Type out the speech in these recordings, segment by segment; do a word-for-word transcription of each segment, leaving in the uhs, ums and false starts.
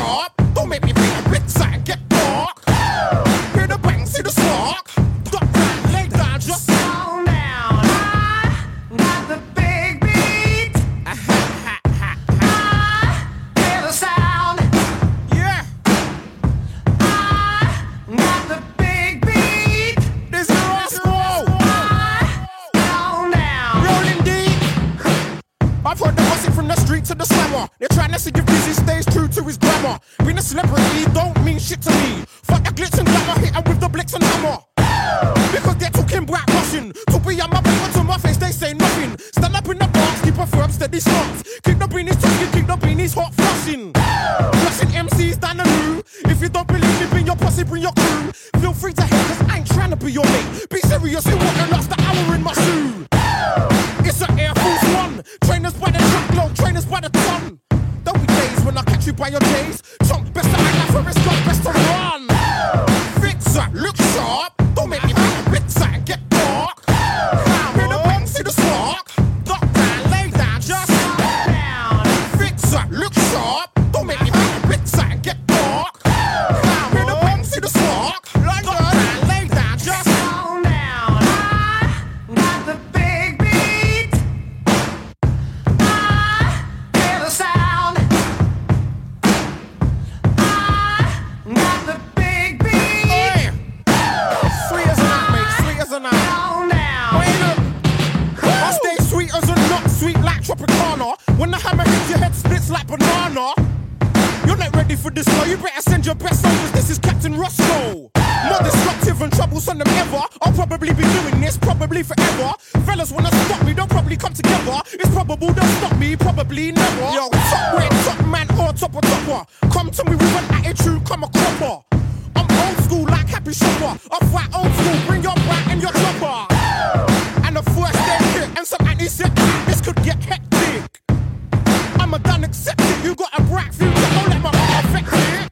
up. Don't make me feel a bit sad, get dark. Hear the bang, see the spark. Duck down, lay down, just calm down. I got the big beat. I hear the sound. Yeah. I got the big beat. This is Roscoe. Calm down. Rolling deep. I've heard the hustle from the street to the slammer. They're trying to see if Dizzee stays true to his grammar. Being a celebrity don't mean shit to me. Fuck the glitz and glamour, hit him with the blitz and hammer. Because they're talking black rushing. To be on my back to my face, they say nothing. Stand up in the box, keep a firm steady stance. Kick the beanies talking, kick the beanies hot flushing. Flushing M Cs down the loo. If you don't believe me, bring your posse, bring your crew. Feel free to hate, cause I ain't trying to be your mate. Be serious, you wouldn't last an hour in my shoe. It's an Air Force One. Trainers by the truckload, trainers by the ton. There'll be days when I catch you by your days. Chunk, best to hang out for it's got best to run. Fix up, look sharp. Don't make me feel a bit sad, get dark. Hear the bang, see the spark. Duck down, lay down, just calm down. Fix up, look sharp. Don't make me feel a bit sad, get dark. Hear the bang, see the spark. Duck down, lay down, just calm down. I got the big beat. I hear the sound. Got the big beat. Hey. Sweet as a nut, mate, sweet as a nut. I stay sweet as a nut, sweet like Tropicana. When the hammer hits your head, splits like banana. You're not ready for this, so you better send your best soldiers. This is Captain Roscoe. More destructive and troublesome than ever. I'll probably be doing this, probably forever. Fellas wanna stop me, they'll probably come together. It's probable they'll stop me, probably never. Yo, top weight, top man, or topper topper. Come to me with an attitude, come a cropper. I'm old school like Happy Shopper. Off white old school, bring your brat and your chopper. And a first aid kit and some antiseptic. This could get hectic. I'm a done accepted, you got a bright future. Don't let my heart affect it.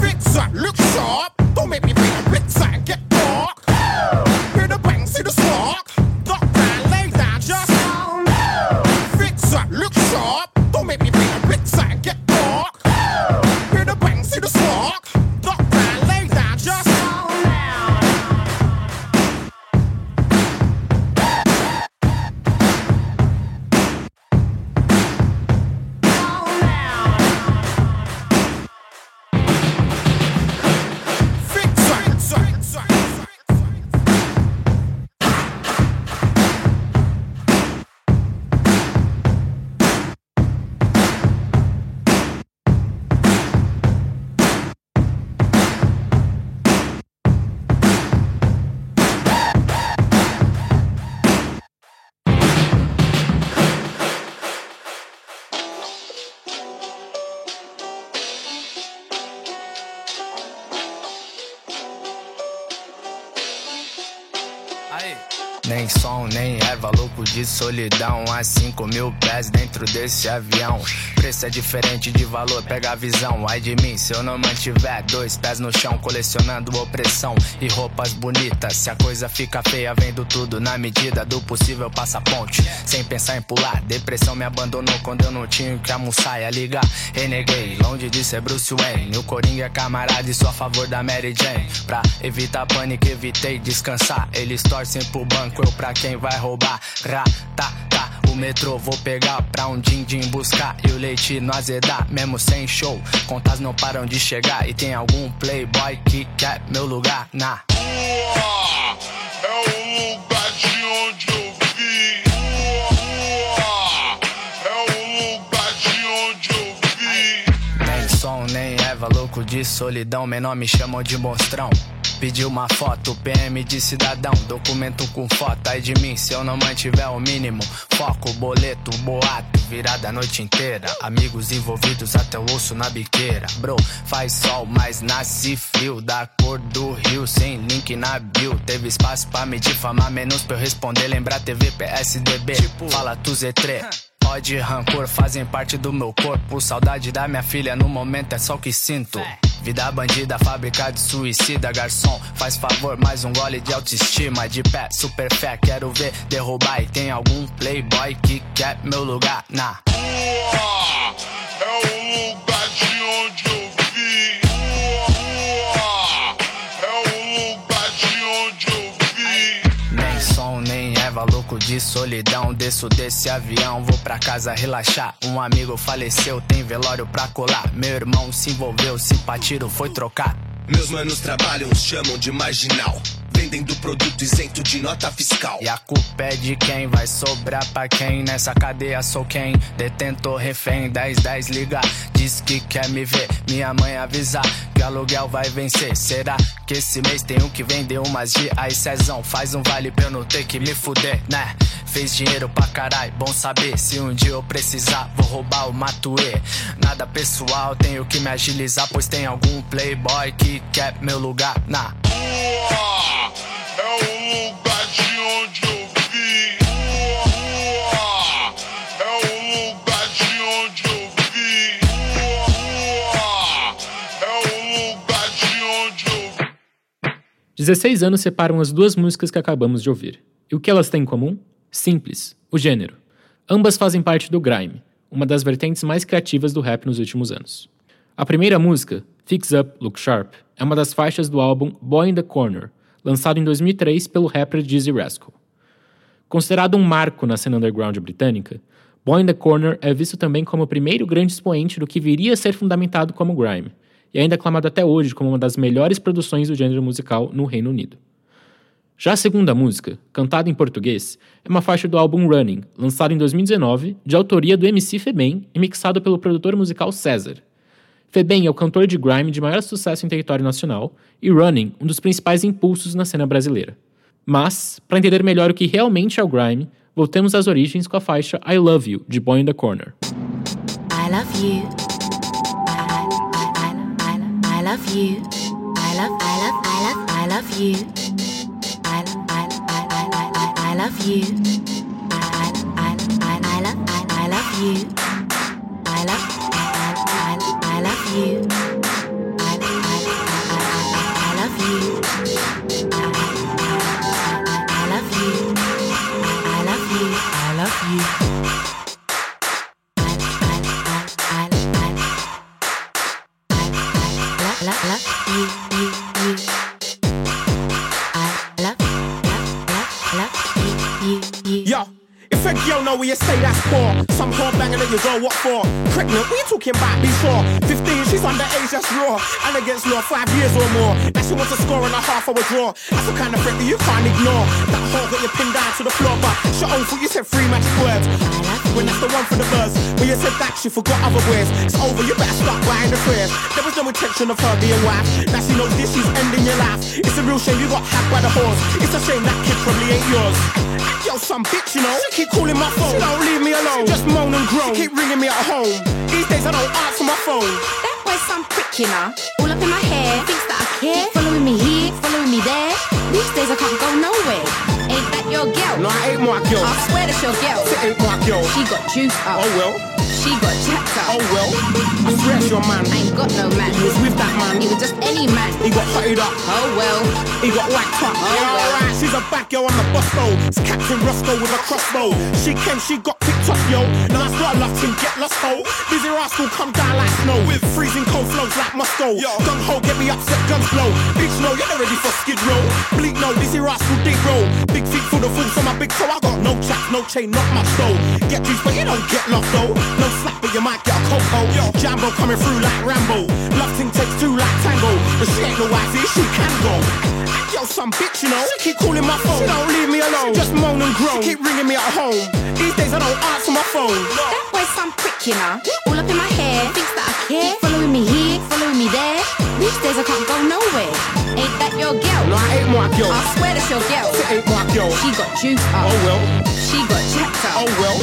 Fix up, look sharp. Don't make me feel a bit sad, get dark. Hear the bang, see the spark. Duck down, lay down, just calm down. Fix up, look sharp. Don't make me feel a bit sad, get dark. Hear the bang, see the spark. Duck down, lay down, just calm down. Calm down. Nem som, nem erva, louco de solidão. Há cinco mil pés dentro desse avião. Preço é diferente de valor, pega a visão. Ai de mim, se eu não mantiver dois pés no chão, colecionando opressão e roupas bonitas. Se a coisa fica feia, vendo tudo na medida do possível, passa a ponte, sem pensar em pular. Depressão me abandonou quando eu não tinha o que almoçar. E a liga, reneguei, longe de ser Bruce Wayne. O Coringa é camarada e sou a favor da Mary Jane. Pra evitar pânico, evitei descansar. Eles torcem pro banco, eu pra quem vai roubar. Ra, tá, tá. O metrô vou pegar pra um din-din buscar. E o leite não azedar, mesmo sem show. Contas não param de chegar. E tem algum playboy que quer meu lugar na rua. É o lugar de onde eu vim. Rua, é o lugar de onde eu vim. Nem som, nem erva, louco de solidão. Menor me chamam de monstrão. Pedi uma foto, P M de cidadão, documento com foto, ai de mim, se eu não mantiver o mínimo, foco, boleto, boato, virada a noite inteira, amigos envolvidos até o osso na biqueira, bro, faz sol, mas nasce frio, da cor do rio, sem link na bio, teve espaço pra me difamar, menos pra eu responder, lembrar T V, P S D B, tipo, fala tu Z três, ódio e rancor fazem parte do meu corpo, saudade da minha filha, no momento é só o que sinto. Vida bandida, fábrica de suicida, garçom, faz favor, mais um gole de autoestima. De pé, super fé, quero ver derrubar. E tem algum playboy que quer meu lugar na rua, é o lugar de onde pouco de solidão. Desço desse avião, vou pra casa relaxar. Um amigo faleceu, tem velório pra colar. Meu irmão se envolveu, se pá tiro foi trocar. Meus manos trabalham, os chamam de marginal. Vendendo produto isento de nota fiscal. E a culpa é de quem? Vai sobrar pra quem? Nessa cadeia sou quem? Detentor, refém, dez dez liga. Diz que quer me ver, minha mãe avisar que aluguel vai vencer. Será que esse mês tenho que vender umas de aí, Cezão? Faz um vale pra eu não ter que me fuder, né? Fez dinheiro pra caralho, bom saber. Se um dia eu precisar, vou roubar o Matuê. Nada pessoal, tenho que me agilizar, pois tem algum playboy que quer meu lugar na... Uau, é o lugar de onde eu vim. Uau, é o lugar de onde eu vim. Uau, é o lugar de onde eu vim. dezesseis anos separam as duas músicas que acabamos de ouvir. E o que elas têm em comum? Simples, o gênero. Ambas fazem parte do grime, uma das vertentes mais criativas do rap nos últimos anos. A primeira música, Fix Up, Look Sharp, é uma das faixas do álbum Boy in the Corner, lançado em dois mil e três pelo rapper Dizzee Rascal. Considerado um marco na cena underground britânica, Boy in the Corner é visto também como o primeiro grande expoente do que viria a ser fundamentado como grime, e ainda aclamado até hoje como uma das melhores produções do gênero musical no Reino Unido. Já a segunda música, cantada em português, é uma faixa do álbum Running, lançado em dois mil e dezenove, de autoria do M C Febem e mixado pelo produtor musical César. Febem é o cantor de grime de maior sucesso em território nacional e Running, um dos principais impulsos na cena brasileira. Mas, para entender melhor o que realmente é o grime, voltamos às origens com a faixa I Love You, de Boy in the Corner. I love you. I, I, I, I love you. I love, I love, I love, I love you. I, I, I, I, I love you. I, I, I, I love, I, I love you. I love. I love you. I, I, I, I love you. I, I, I love you. I love you. I love you. I, I, I, I, I love you. You, you. I love, love, love, love you. You. Yo. If a girl know where you stay, that's poor. Some whore banging at your door, what for? Pregnant, what you talking about before? fifteen, she's underage, that's raw. And against law, five years or more. Now she wants a score and a half hour draw. That's the kind of threat that you can't ignore. That whore got you pinned down to the floor, but shut own foot, you said three magic words. When that's the one for the birds. When you said that, she forgot other words. It's over, you better start buying the prayers. There was no intention of her being wife. Now she knows this, she's ending your life. It's a real shame you got hacked by the horse. It's a shame that kid probably ain't yours. Yo, some bitch, you know. She keep calling my phone, she don't leave me alone. She just moan and groan, she keep ringing me at home. These days I don't answer my phone. That boy's some prick, you know. All up in my hair, thinks that I care. Following me here, following me there. These days I can't go nowhere. Ain't that your girl? No, I ain't my girl. I swear that's your girl. It ain't my girl. She got juice up. Oh well. She got jacked up. Oh well. I swear it's your man. I ain't got no man. He was with that man. He was just any man. He got hotted up. Oh well. He got whacked up. Oh yeah, well. Alright. She's a bad girl on the bus though. It's Captain Roscoe with a crossbow. She came, she got picked up, yo. Now I start laughing, get lost, ho. Busy rascal come down like snow. With freezing cold flows like Moscow. Gun ho, get me upset, guns blow. Bitch no, you're not ready for skid row. Bleak no, Dizzee Rascal dig roll. Big feet full of fools on my big toe. I got no jack, no chain, not much though. Get juice, but you don't get lost though. No slap, but you might get a coco. Yo, Jambo coming through like Rambo. Love thing takes two like tango. But she ain't no wifey, she can go. Yo, some bitch, you know. She keep calling my phone. She don't leave me alone. She just moan and groan. She keep ringing me at home. These days I don't answer my phone. No. That boy's some prick, you know. All up in my hair, thinks that I care. Following me here, following me there. These days I can't go nowhere. Ain't that your girl? No, I ain't my girl. I swear that's your girl. It ain't my girl. She got juice up. Oh well. She got jacked up. Oh well.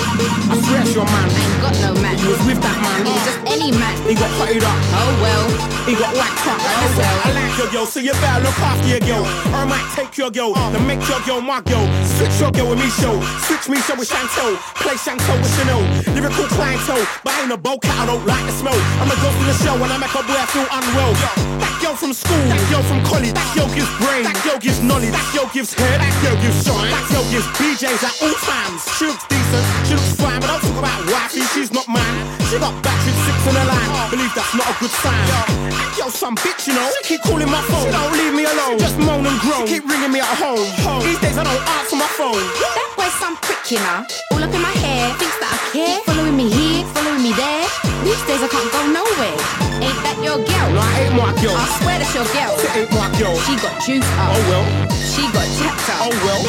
I swear it's your man. I ain't got no man. He was with that man. He was just any man. He got hotted up. Oh well. He got whacked up. Oh well. well. I like your girl, so you better look after your girl. Or I might take your girl and make your girl my girl. Switch your girl with me show. Switch me show with Chantel. Play Chantel with Chanel. Lyrical clientele. But I ain't a bowl cat, I don't like the smell. I'ma go from the show and I make a boy I feel unwell. That girl from school. That girl from college. That girl gives brain, that girl gives knowledge, that girl gives hair, that girl gives shine, that girl gives B Js at all times. She looks decent, she looks fine, but don't talk about wifey, she's not mine. She got back with six in her line, believe that's not a good sign. That girl some bitch, you know. She keep calling my phone, don't leave me alone. She just moan and groan, she keep ringing me at home. home. These days I don't answer my phone. That boy's some prick, you know. All up in my hair, thinks that I care. Keep following me here, following me there. These days I can't go nowhere. Ain't that your girl? No, I ain't my girl. I swear that's your girl. It ain't my girl. She got juice up. Oh well. She got tapped up. Oh well.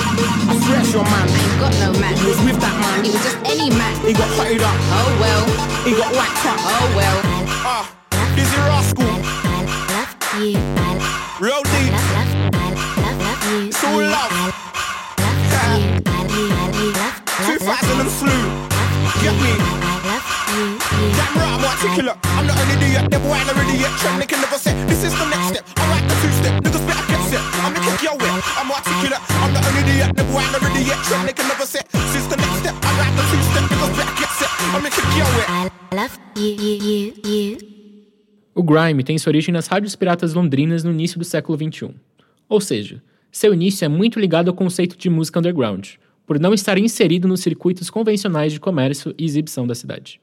I swear that's your man. I ain't got no man. He was with that man. He was just any man. He got hotted up. Oh well. He got whacked up. Oh well. Ah, uh, Dizzee Rascal. I love you. Real deep. It's all love. Two fights and them slew. Get me. Damn right, I'm articulate. I'm not an idiot, never ain't a idiot. Trending can never say, this is the next step. I like the two step, niggas better get it. I'm the kick your whip. I'm articulate. I'm not an idiot, never ain't a idiot. Trending can never say, this is the next step. I like the two step, niggas better get it. I'm the kick your whip. I love you, you, you, you. O grime tem sua origem nas rádios piratas londrinas no início do século vinte e um. Ou seja, seu início é muito ligado ao conceito de música underground, por não estar inserido nos circuitos convencionais de comércio e exibição da cidade.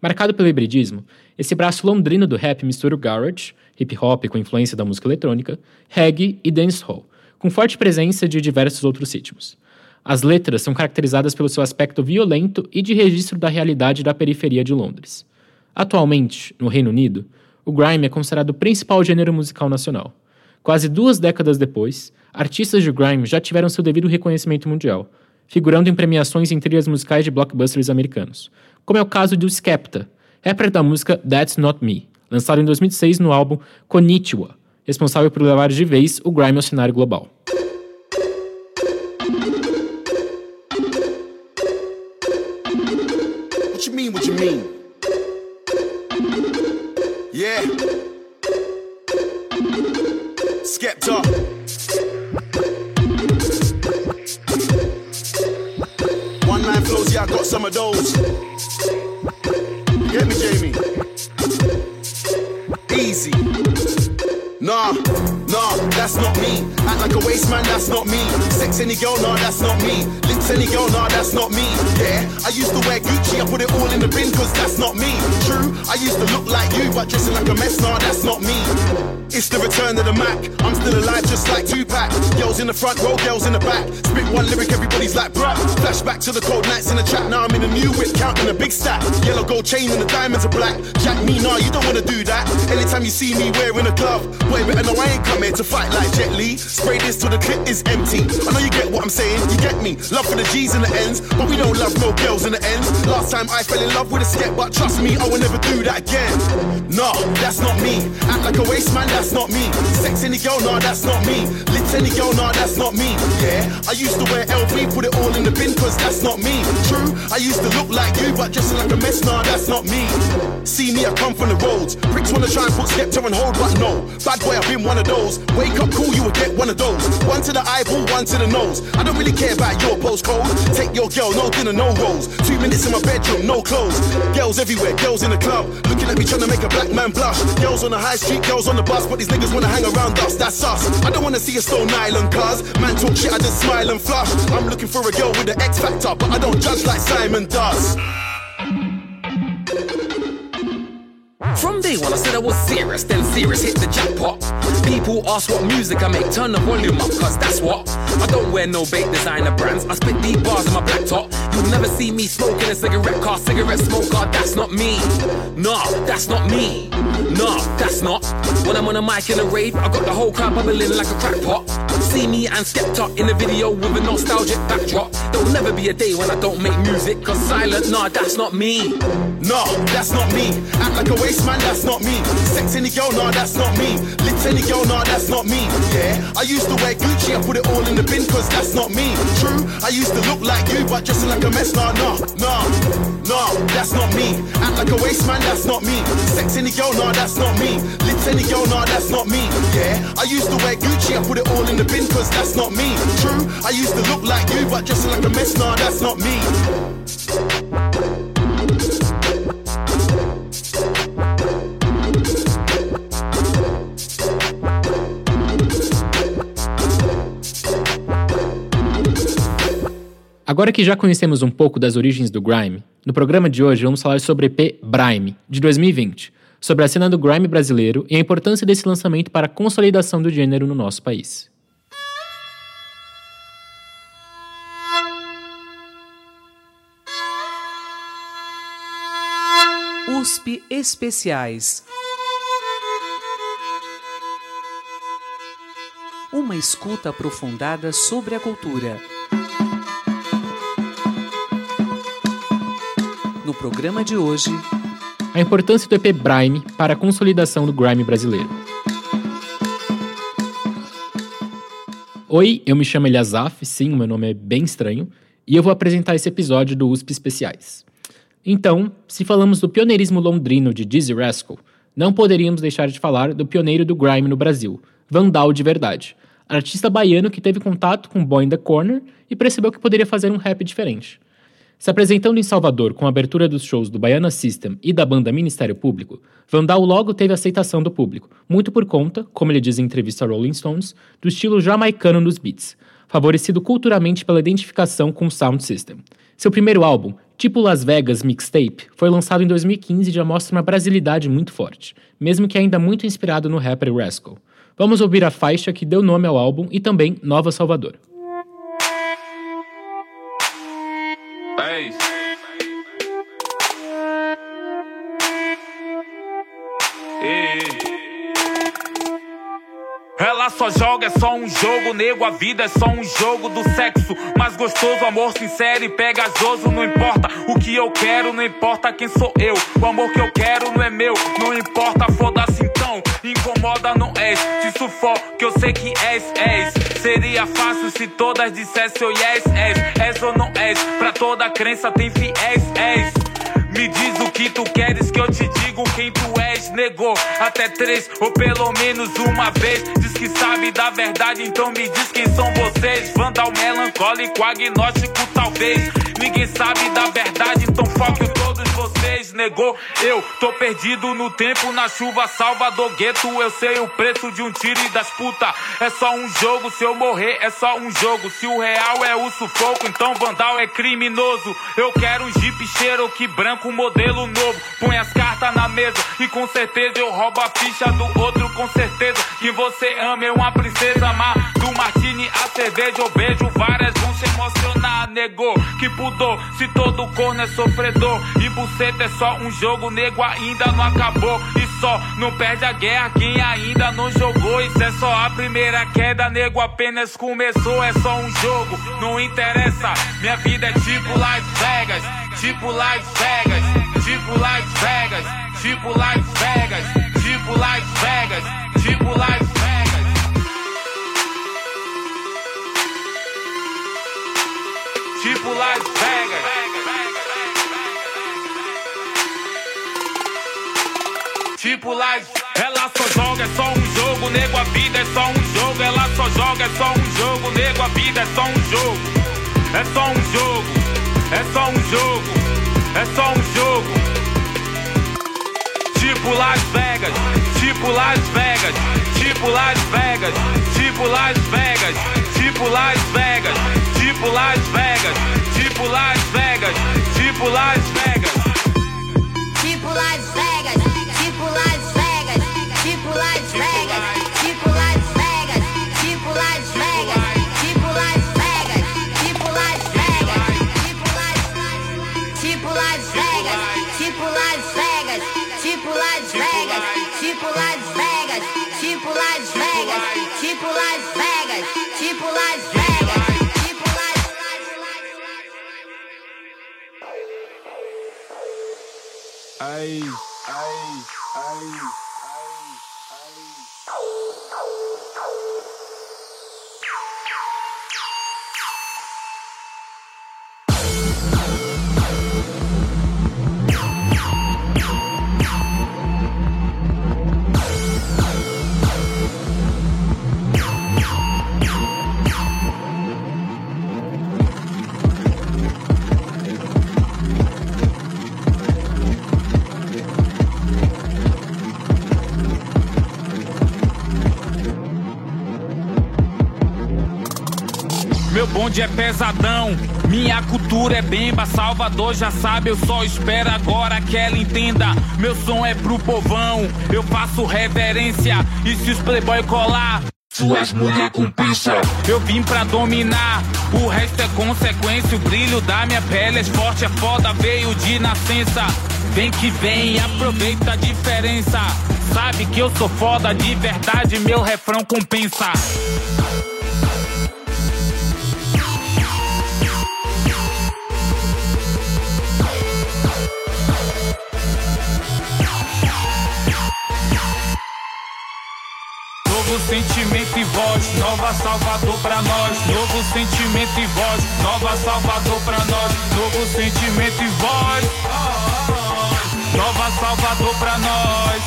Marcado pelo hibridismo, esse braço londrino do rap mistura o garage, hip-hop com influência da música eletrônica, reggae e dancehall, com forte presença de diversos outros ritmos. As letras são caracterizadas pelo seu aspecto violento e de registro da realidade da periferia de Londres. Atualmente, no Reino Unido, o grime é considerado o principal gênero musical nacional. Quase duas décadas depois, artistas de grime já tiveram seu devido reconhecimento mundial, figurando em premiações em trilhas musicais de blockbusters americanos, como é o caso do Skepta, rapper da música That's Not Me, lançado em dois mil e seis no álbum Konnichiwa, responsável por levar de vez o grime ao cenário global. What you mean, what you mean? Yeah. Skepta. I got some of those. Get me, Jamie. Easy. Nah, nah, that's not me. Act like a waste man, that's not me. Sex any girl, nah, that's not me. Licks any girl, nah, that's not me. Yeah, I used to wear Gucci, I put it all in the bin, cause that's not me. True, I used to look like you, but dressing like a mess, nah, that's not me. It's the return of the Mac, I'm still alive just like Tupac. Girls in the front row, girls in the back. Spit one lyric, everybody's like bruh. Flashback to the cold nights in the trap. Now I'm in a new whip, counting a big stack. Yellow gold chain and the diamonds are black. Jack me, nah, you don't wanna do that. Anytime you see me wearing a glove, boy, better know I ain't come here to fight like Jet Li. Spray this till the clip is empty. I know you get what I'm saying, you get me. Love for the G's and the N's, but we don't love no girls in the ends. Last time I fell in love with a skep, but trust me, I will never do that again. No, that's not me. Act like a waste man, that's That's not me. Sex any girl, nah, that's not me. Lit any girl, nah, that's not me. Yeah, I used to wear L V, put it all in the bin, cause that's not me. True, I used to look like you, but dressing like a mess, nah, that's not me. See me, I come from the roads. Bricks wanna try and put Skepta on hold, but no. Bad boy, I've been one of those. Wake up cool, you will get one of those. One to the eyeball, one to the nose. I don't really care about your postcode. Take your girl, no dinner, no rolls. Two minutes in my bedroom, no clothes. Girls everywhere, girls in the club. Looking at me trying to make a black man blush. Girls on the high street, girls on the bus. But these niggas wanna hang around us, that's us. I don't wanna see a Stone Island, cuz man talk shit, I just smile and flush. I'm looking for a girl with an X factor, but I don't judge like Simon does. From day one I said I was serious, then serious hit the jackpot. People ask what music I make, turn the volume up, cause that's what. I don't wear no bait designer brands, I spit deep bars in my black top. You'll never see me smoking a cigarette car, cigarette smoker, that's not me. Nah, that's not me. Nah, that's not. When I'm on a mic in a rave, I got the whole crowd bubbling like a crackpot. See me and Skepta in the video with a nostalgic backdrop. There'll never be a day when I don't make music, cause silent, nah, that's not me. Nah, that's not me. Act like a waste man, that's not me. Sex any girl, nah, that's not me. Lit any girl, nah, that's not me. Yeah, I used to wear Gucci, I put it all in the bin, cause that's not me. True, I used to look like you, but dressing like a mess, nah, nah, nah, nah, that's not me. Act like a waste man, that's not me. Sex any girl, nah, that's not me. Lit any girl, nah, that's not me. Yeah, I used to wear Gucci, I put it all in the bin, cause that's not me. True, I used to look like you, but dressing like a mess, nah, that's not me. Agora que já conhecemos um pouco das origens do grime, no programa de hoje vamos falar sobre o E P Brime, de dois mil e vinte, sobre a cena do grime brasileiro e a importância desse lançamento para a consolidação do gênero no nosso país. U S P Especiais. Uma escuta aprofundada sobre a cultura. No programa de hoje, a importância do E P Brime para a consolidação do grime brasileiro. Oi, eu me chamo Eliasaf, sim, o meu nome é bem estranho, e eu vou apresentar esse episódio do U S P Especiais. Então, se falamos do pioneirismo londrino de Dizzee Rascal, não poderíamos deixar de falar do pioneiro do grime no Brasil, Vandal de verdade, artista baiano que teve contato com Boy in the Corner e percebeu que poderia fazer um rap diferente. Se apresentando em Salvador com a abertura dos shows do Baiana System e da banda Ministério Público, Vandal logo teve aceitação do público, muito por conta, como ele diz em entrevista a Rolling Stones, do estilo jamaicano nos beats, favorecido culturalmente pela identificação com o Sound System. Seu primeiro álbum, tipo Las Vegas Mixtape, foi lançado em dois mil e quinze e já mostra uma brasilidade muito forte, mesmo que ainda muito inspirado no rapper Rascal. Vamos ouvir a faixa que deu nome ao álbum e também Nova Salvador. Ela só joga, é só um jogo, nego, a vida é só um jogo do sexo mais gostoso, amor sincero e pegajoso. Não importa o que eu quero, não importa quem sou eu. O amor que eu quero não é meu, não importa, foda-se então. Incomoda, não és, te sufoco, que eu sei que és, és. Seria fácil se todas dissessem oh yes, és, és ou não és. Pra toda crença tem fiéis, és. Me diz o que tu queres que eu te digo quem tu és. Negou até três ou pelo menos uma vez. Diz que sabe da verdade, então me diz quem são vocês. Vandal melancólico, agnóstico talvez. Ninguém sabe da verdade, então foque todos vocês. Negou, eu tô perdido no tempo, na chuva, Salvador gueto. Eu sei o preço de um tiro e das puta. É só um jogo, se eu morrer é só um jogo. Se o real é o sufoco, então Vandal é criminoso. Eu quero um Jeep Cherokee branco com modelo novo, põe as cartas na mesa e com certeza eu roubo a ficha do outro, com certeza que você ama, é uma princesa má. Do martini a cerveja eu vejo várias, vão se emocionar. Negou, que pudor, se todo corno é sofredor. E buceta é só um jogo, nego, ainda não acabou. E só não perde a guerra quem ainda não jogou. Isso é só a primeira queda, nego, apenas começou. É só um jogo, não interessa. Minha vida é tipo Las Vegas, tipo Las Vegas, tipo Las Vegas, tipo Las Vegas, tipo Las Vegas, tipo Las Vegas. Tipo Las Vegas. Tipo Las Vegas. Ela só joga, é só um jogo, nego, a vida é só um jogo. Ela só joga, é só um jogo, nego, a vida é só um jogo. É só um jogo, é só um jogo. É só um jogo, tipo Las Vegas, tipo Las Vegas, tipo Las Vegas, tipo Las Vegas, tipo Las Vegas, tipo Las Vegas, tipo Las Vegas, tipo Las Vegas, tipo Las Vegas, tipo Las Vegas, tipo Las Vegas, tipo Las Vegas, tipo Las Vegas, tipo Las Vegas, tipo Las Vegas. Tipo Las Vegas, tipo Las Vegas, tipo Las Vegas, tipo Las Vegas, tipo Las Vegas, tipo Las Vegas, tipo Las Vegas, tipo Las Vegas. Ai, ai, ai, ai, ai. meu bonde é pesadão, minha cultura é bemba, Salvador já sabe, eu só espero agora que ela entenda. Meu som é pro povão, eu faço reverência, e se os playboy colar, suas mulher com pizza. Eu vim pra dominar, o resto é consequência, o brilho da minha pele é forte, é foda, veio de nascença. Vem que vem, aproveita a diferença, sabe que eu sou foda de verdade, meu refrão compensa. Novo sentimento e voz, nova Salvador pra nós. Novo sentimento e voz, nova Salvador pra nós. Novo sentimento e voz, nova Salvador pra nós.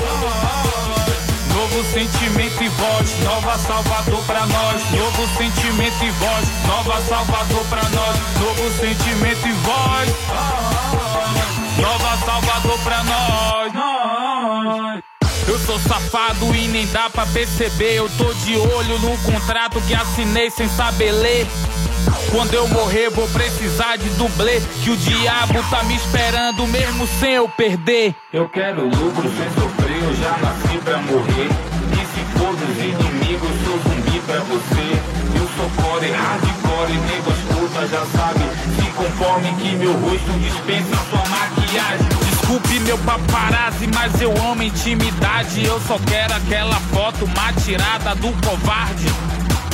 Novo sentimento e voz, nova Salvador pra nós. Novo sentimento e voz, nova Salvador pra nós. Novo sentimento e voz, nova Salvador pra nós. Eu sou safado e nem dá pra perceber, eu tô de olho no contrato que assinei sem saber ler. Quando eu morrer vou precisar de dublê, que o diabo tá me esperando mesmo sem eu perder. Eu quero lucro sem sofrer, eu já nasci pra morrer. E se for dos inimigos, sou zumbi pra você. Eu sou core, hardcore, nego escuta, já sabe. Se conforme que meu rosto dispensa sua maquiagem. Desculpe meu paparazzi, mas eu amo intimidade. Eu só quero aquela foto matirada do covarde.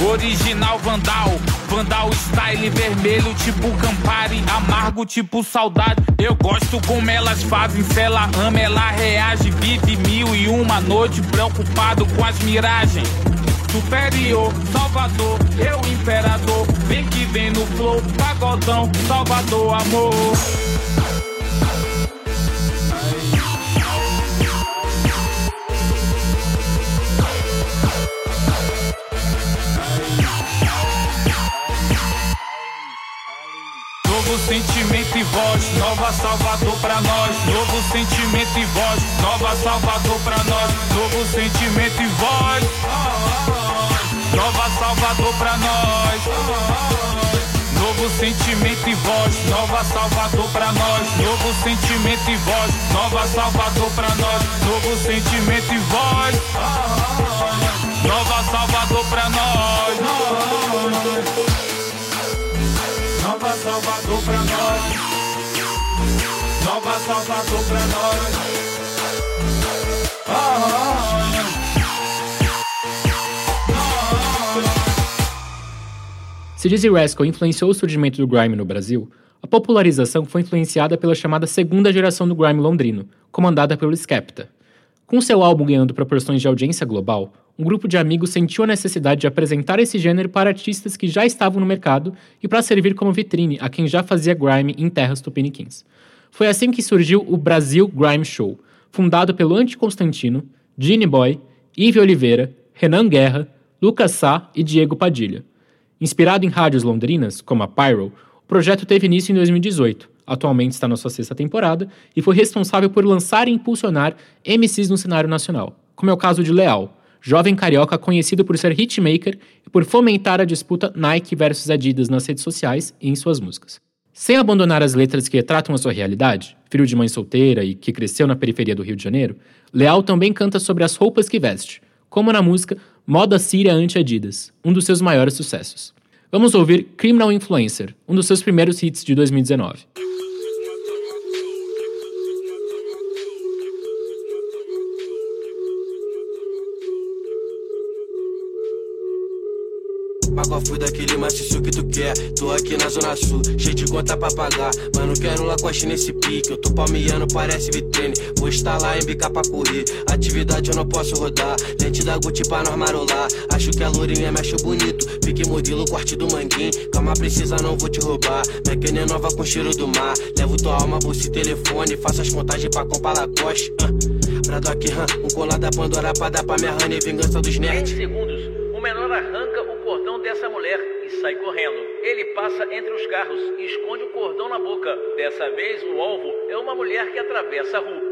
Original Vandal, Vandal style vermelho, tipo Campari, amargo tipo saudade. Eu gosto como elas fazem, se ela ama, ela reage. Vive mil e uma noite preocupado com as miragens. Superior, Salvador, eu imperador. Vem que vem no flow, pagodão, Salvador, amor. Novo sentimento e voz, nova Salvador pra nós. Novo sentimento e voz, nova Salvador pra nós. Novo sentimento e voz, nova Salvador pra nós. Novo sentimento e voz, nova Salvador pra nós. Novo sentimento e voz, nova Salvador pra nós. Novo sentimento e voz, nova Salvador pra nós. Nova Salvador pra nós, nova Salvador pra nós. Se Dizzee Rascal influenciou o surgimento do grime no Brasil, a popularização foi influenciada pela chamada segunda geração do grime londrino, comandada pelo Skepta. Com seu álbum ganhando proporções de audiência global, um grupo de amigos sentiu a necessidade de apresentar esse gênero para artistas que já estavam no mercado e para servir como vitrine a quem já fazia grime em terras tupiniquins. Foi assim que surgiu o Brasil Grime Show, fundado pelo Anticonstantino, Gini Boy, Ivi Oliveira, Renan Guerra, Lucas Sá e Diego Padilha. Inspirado em rádios londrinas, como a Pyro, o projeto teve início em dois mil e dezoito, atualmente está na sua sexta temporada, e foi responsável por lançar e impulsionar M Cs no cenário nacional, como é o caso de Leal, jovem carioca conhecido por ser hitmaker e por fomentar a disputa Nike versus Adidas nas redes sociais e em suas músicas. Sem abandonar as letras que retratam a sua realidade, filho de mãe solteira e que cresceu na periferia do Rio de Janeiro, Leal também canta sobre as roupas que veste, como na música Moda Síria Anti-Adidas, um dos seus maiores sucessos. Vamos ouvir Criminal Influencer, um dos seus primeiros hits de dois mil e dezenove. Qual fui daquele maciço que tu quer? Tô aqui na zona sul, cheio de conta pra pagar. Mas não quero lacoste nesse pique. Eu tô palmeando, parece vitrine. Vou estar lá em bica pra correr. Atividade eu não posso rodar. Dente da Gucci pra nós marolar. Acho que a lourinha me achou bonito. Pique modelo, corte do manguinho. Calma, precisa, não vou te roubar. Minha que nem nova com cheiro do mar. Levo tua alma, bolsa e telefone. Faço as contagens pra comprar lacoste. Uh, pra Doc Ram, um colar da Pandora pra dar pra minha honey. Vingança dos nerds. dez segundos. O menor arranca o cordão dessa mulher e sai correndo. Ele passa entre os carros e esconde o cordão na boca. Dessa vez, o alvo é uma mulher que atravessa a rua.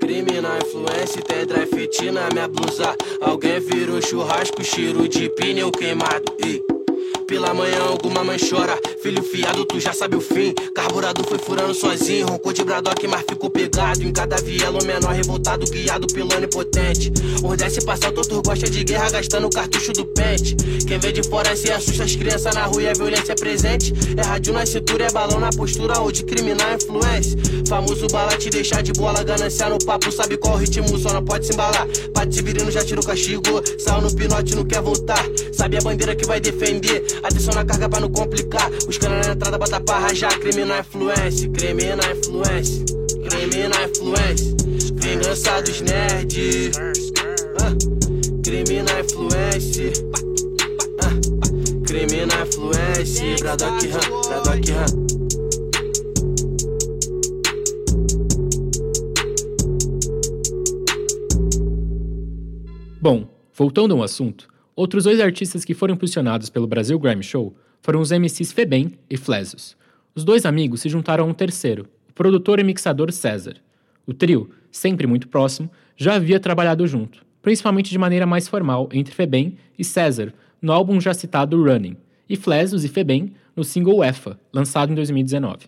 Crime na influência, tetra e fetina na minha blusa. Alguém virou churrasco, cheiro de pneu queimado. E pela manhã alguma mãe chora, filho fiado, tu já sabe o fim. Carburador foi furando sozinho, roncou de Bradock, mas ficou pegado. Em cada viela o menor revoltado, guiado pelo onipotente. Ordece passar, todos gosta de guerra, gastando o cartucho do pente. Quem vê de fora se assusta, as crianças na rua e a violência é presente. É rádio na cintura, é balão na postura ou de criminal influência. Famoso bala te deixar de bola, gananciar no papo, sabe qual ritmo, só não pode se embalar. Bate virino, já tira o castigo, saiu no pinote, não quer voltar. Sabe a bandeira que vai defender, atenção na carga pra não complicar. Os caras na entrada bata pra rajar, crime na influência, crime na influência, crime na influência, vingança dos nerds. Ah, crime na influência, ah, crime na influência, Bradock Ram, Bradock Ram. Bom, voltando ao assunto, outros dois artistas que foram impulsionados pelo Brasil Grime Show foram os M Cs Febem e Flezus. Os dois amigos se juntaram a um terceiro, o produtor e mixador César. O trio, sempre muito próximo, já havia trabalhado junto, principalmente de maneira mais formal entre Febem e César no álbum já citado Running, e Flezus e Febem no single Efa, lançado em dois mil e dezenove.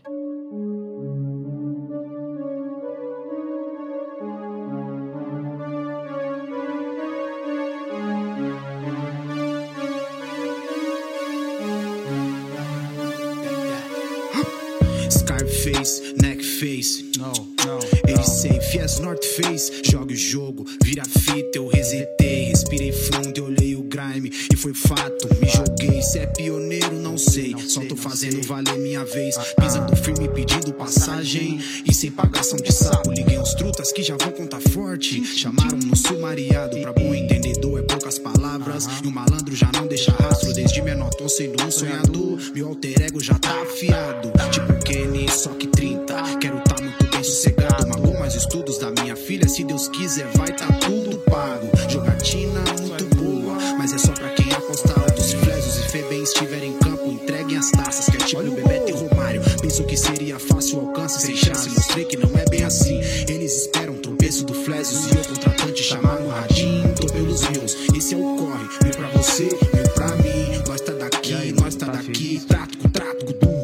North Face, joga o jogo, vira fita, eu resetei, respirei fundo, eu olhei o grime e foi fato, me joguei, se é pioneiro não sei, só tô fazendo valer minha vez, pisando firme pedindo passagem e sem pagação de sapo, liguei uns trutas que já vão contar forte, chamaram no sumariado, pra bom entendedor é poucas palavras, e o malandro já não deixa rastro, desde menor tô sendo um sonhador, meu alter ego já tá afiado, tipo Kenny, só que trinta, quero tá muito bem sossegado, maluco. Estudos da minha filha, se Deus quiser vai tá tudo pago. Jogatina muito boa, mas é só pra quem apostar alto. Se Flezus e Febem estiverem em campo, entreguem as taças, que é tipo o Bebeto e Romário. Penso que seria fácil alcance, sem chance, mostrei que não é bem assim. Eles esperam tropeço do Flezus e eu contratante chamaram o radinho. Tô pelos meus, esse é o corre, vem pra você, vem pra mim. Nós tá daqui, aí, nós tá, tá daqui, trato com trato com dum.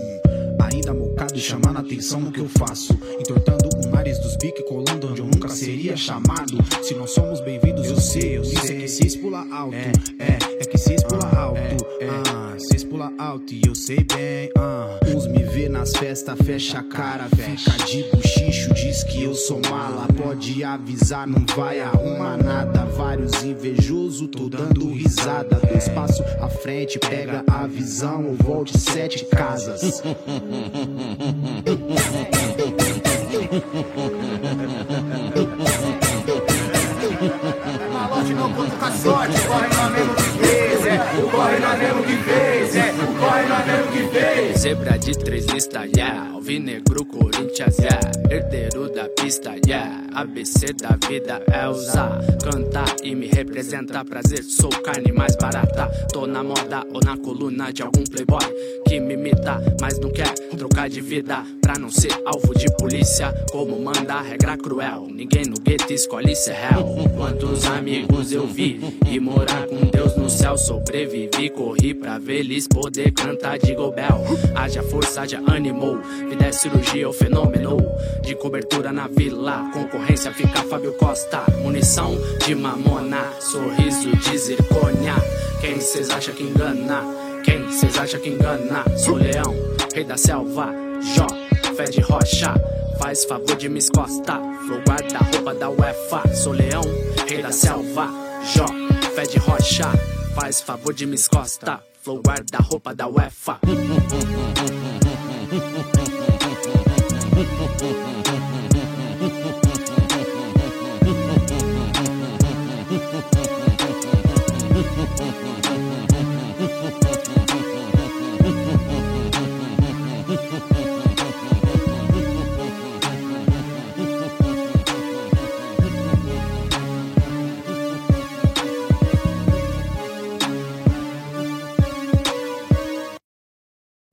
Ainda mocado, chamando a atenção no que eu faço, entortando o nariz dos bico e colando onde eu nunca seria chamado. Se não somos bem-vindos, eu sei, eu sei. É que se pula alto, é, é, é que se pula alto, é, ah, se pula alto e eu sei bem, ah. Uns me vê nas festas, fecha a cara, fica de buchicho, diz que eu sou mala. Pode avisar, não vai arrumar nada. Vários invejosos, tô dando risada. Dois passos à frente, pega a visão, eu volte sete casas. Malote não conta com a sorte, corre na mesmo que fez, é. O corre na mesmo que fez, é. O corre na mesmo que fez. Zebra de três listas, yeah. Alvinegro, Corinthians, yeah. Herdeiro da pista, yeah. A B C da vida é usar, cantar e me representar. Prazer, sou carne mais barata. Tô na moda ou na coluna de algum playboy que me imita, mas não quer trocar de vida pra não ser alvo de polícia. Como manda a regra cruel, ninguém no gueto escolhe ser réu. Quantos amigos eu vi e morar com Deus no céu. Sobrevivi, corri pra ver eles poder cantar de gobel. Haja força, haja ânimo, vida é cirurgia, o fenômeno de cobertura na vila. Concorrência fica Fábio Costa, munição de mamona, sorriso de zircônia. Quem cês acha que engana? Quem cês acha que engana? Sou leão, rei da selva, Jó, fé de rocha, faz favor de me escosta. Flow guarda-roupa da UEFA. Sou leão, rei da selva, Jó, fé de rocha, faz favor de me escosta. Flow guarda-roupa da UEFA.